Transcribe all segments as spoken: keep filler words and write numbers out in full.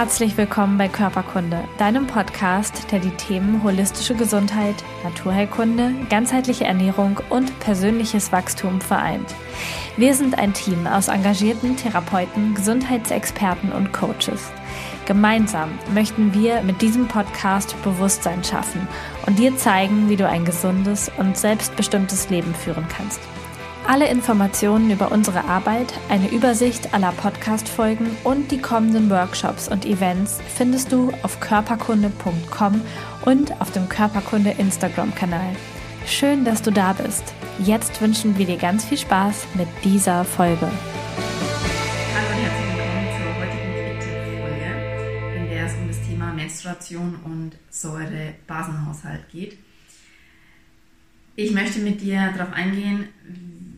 Herzlich willkommen bei Körperkunde, deinem Podcast, der die Themen holistische Gesundheit, Naturheilkunde, ganzheitliche Ernährung und persönliches Wachstum vereint. Wir sind ein Team aus engagierten Therapeuten, Gesundheitsexperten und Coaches. Gemeinsam möchten wir mit diesem Podcast Bewusstsein schaffen und dir zeigen, wie du ein gesundes und selbstbestimmtes Leben führen kannst. Alle Informationen über unsere Arbeit, eine Übersicht aller Podcast-Folgen und die kommenden Workshops und Events findest du auf körperkunde punkt com und auf dem Körperkunde-Instagram-Kanal. Schön, dass du da bist. Jetzt wünschen wir dir ganz viel Spaß mit dieser Folge. Hallo und herzlich willkommen zur heutigen Trick-Tipp-Folge, in der es um das Thema Menstruation und Säure-Basenhaushalt geht. Ich möchte mit dir darauf eingehen,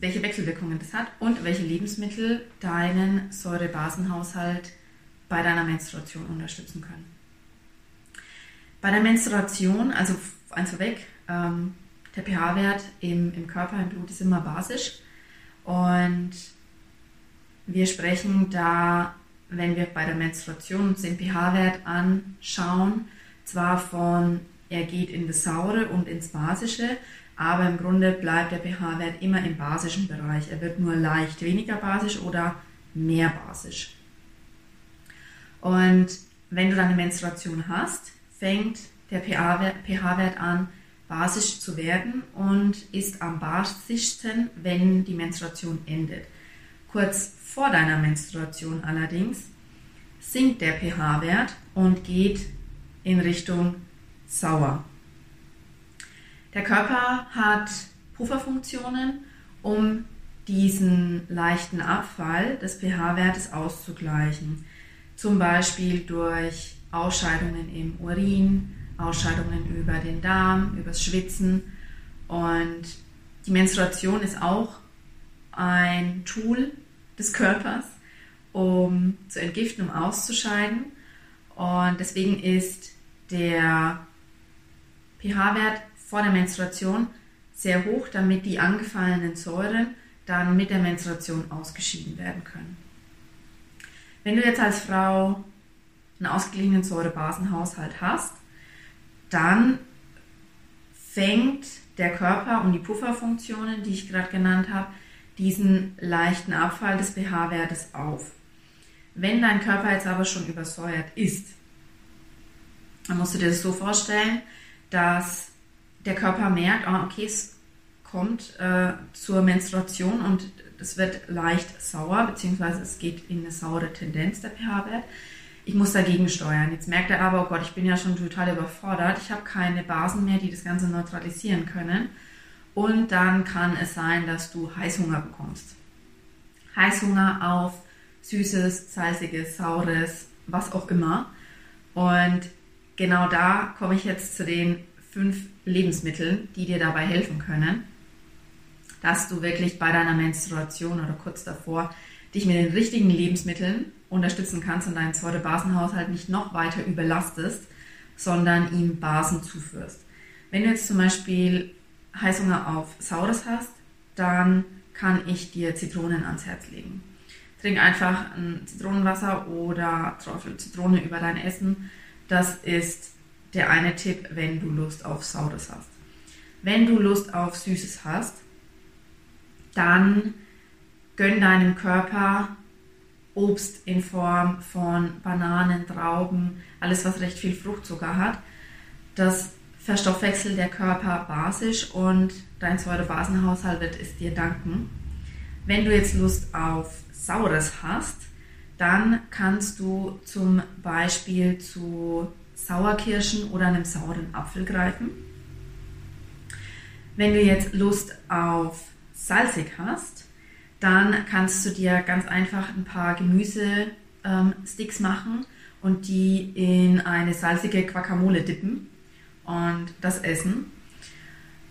welche Wechselwirkungen das hat und welche Lebensmittel deinen Säure-Basen-Haushalt bei deiner Menstruation unterstützen können. Bei der Menstruation, also eins vorweg, ähm, der pH-Wert im, im Körper, im Blut ist immer basisch und wir sprechen da, wenn wir bei der Menstruation uns den pH-Wert anschauen, zwar von, er geht in das Saure und ins Basische, aber im Grunde bleibt der pH-Wert immer im basischen Bereich. Er wird nur leicht weniger basisch oder mehr basisch. Und wenn du deine Menstruation hast, fängt der pH-Wert an, basisch zu werden und ist am basischsten, wenn die Menstruation endet. Kurz vor deiner Menstruation allerdings sinkt der pH-Wert und geht in Richtung sauer. Der Körper hat Pufferfunktionen, um diesen leichten Abfall des pH-Wertes auszugleichen. Zum Beispiel durch Ausscheidungen im Urin, Ausscheidungen über den Darm, übers Schwitzen. Und die Menstruation ist auch ein Tool des Körpers, um zu entgiften, um auszuscheiden. Und deswegen ist der pH-Wert vor der Menstruation sehr hoch, damit die angefallenen Säuren dann mit der Menstruation ausgeschieden werden können. Wenn du jetzt als Frau einen ausgeglichenen Säure-Basen-Haushalt hast, dann fängt der Körper um die Pufferfunktionen, die ich gerade genannt habe, diesen leichten Abfall des pH-Wertes auf. Wenn dein Körper jetzt aber schon übersäuert ist, dann musst du dir das so vorstellen, dass der Körper merkt, oh, okay, es kommt äh, zur Menstruation und es wird leicht sauer, beziehungsweise es geht in eine saure Tendenz, der pH-Wert. Ich muss dagegen steuern. Jetzt merkt er aber, oh Gott, ich bin ja schon total überfordert, ich habe keine Basen mehr, die das Ganze neutralisieren können. Und dann kann es sein, dass du Heißhunger bekommst. Heißhunger auf Süßes, Salziges, Saures, was auch immer. Und genau da komme ich jetzt zu den fünf Lebensmittel, die dir dabei helfen können, dass du wirklich bei deiner Menstruation oder kurz davor dich mit den richtigen Lebensmitteln unterstützen kannst und deinen Säure-Basen-Haushalt nicht noch weiter überlastest, sondern ihm Basen zuführst. Wenn du jetzt zum Beispiel Heißhunger auf Saures hast, dann kann ich dir Zitronen ans Herz legen. Trink einfach ein Zitronenwasser oder Träufel Zitrone über dein Essen. Das ist der eine Tipp, wenn du Lust auf Saures hast. Wenn du Lust auf Süßes hast, dann gönn deinem Körper Obst in Form von Bananen, Trauben, alles was recht viel Fruchtzucker hat. Das verstoffwechselt der Körper basisch und dein Säure-Basen-Haushalt wird es dir danken. Wenn du jetzt Lust auf Saures hast, dann kannst du zum Beispiel zu Sauerkirschen oder einem sauren Apfel greifen. Wenn du jetzt Lust auf salzig hast, dann kannst du dir ganz einfach ein paar Gemüse-Sticks ähm, machen und die in eine salzige Guacamole dippen und das essen.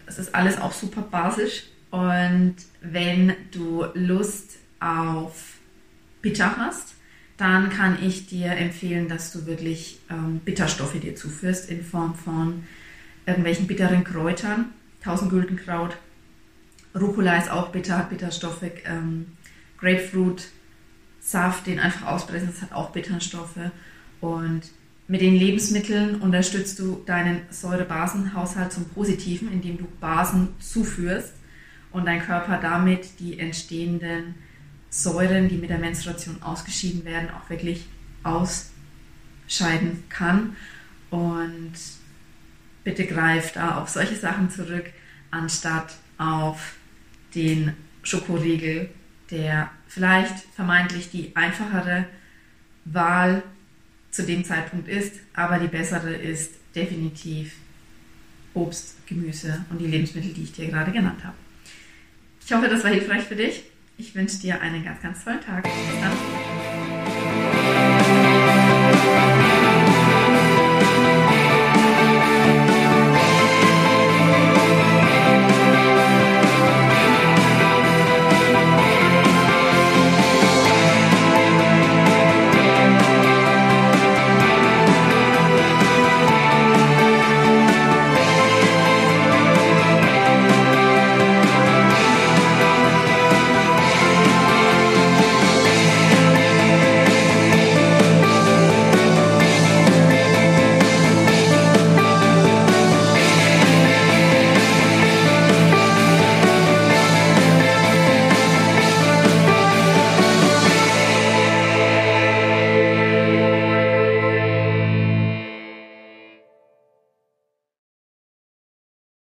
Das ist alles auch super basisch. Und wenn du Lust auf Bitter hast, dann kann ich dir empfehlen, dass du wirklich ähm, Bitterstoffe dir zuführst in Form von irgendwelchen bitteren Kräutern. Tausendgüldenkraut, Rucola ist auch bitter, hat Bitterstoffe, ähm, Grapefruit, Saft, den einfach auspressen, das hat auch Bitterstoffe. Und mit den Lebensmitteln unterstützt du deinen Säurebasenhaushalt zum Positiven, indem du Basen zuführst und dein Körper damit die entstehenden Säuren, die mit der Menstruation ausgeschieden werden, auch wirklich ausscheiden kann. Und bitte greif da auf solche Sachen zurück, anstatt auf den Schokoriegel, der vielleicht vermeintlich die einfachere Wahl zu dem Zeitpunkt ist, aber die bessere ist definitiv Obst, Gemüse und die Lebensmittel, die ich dir gerade genannt habe. Ich hoffe, das war hilfreich für dich. Ich wünsche dir einen ganz, ganz tollen Tag. Bis dann.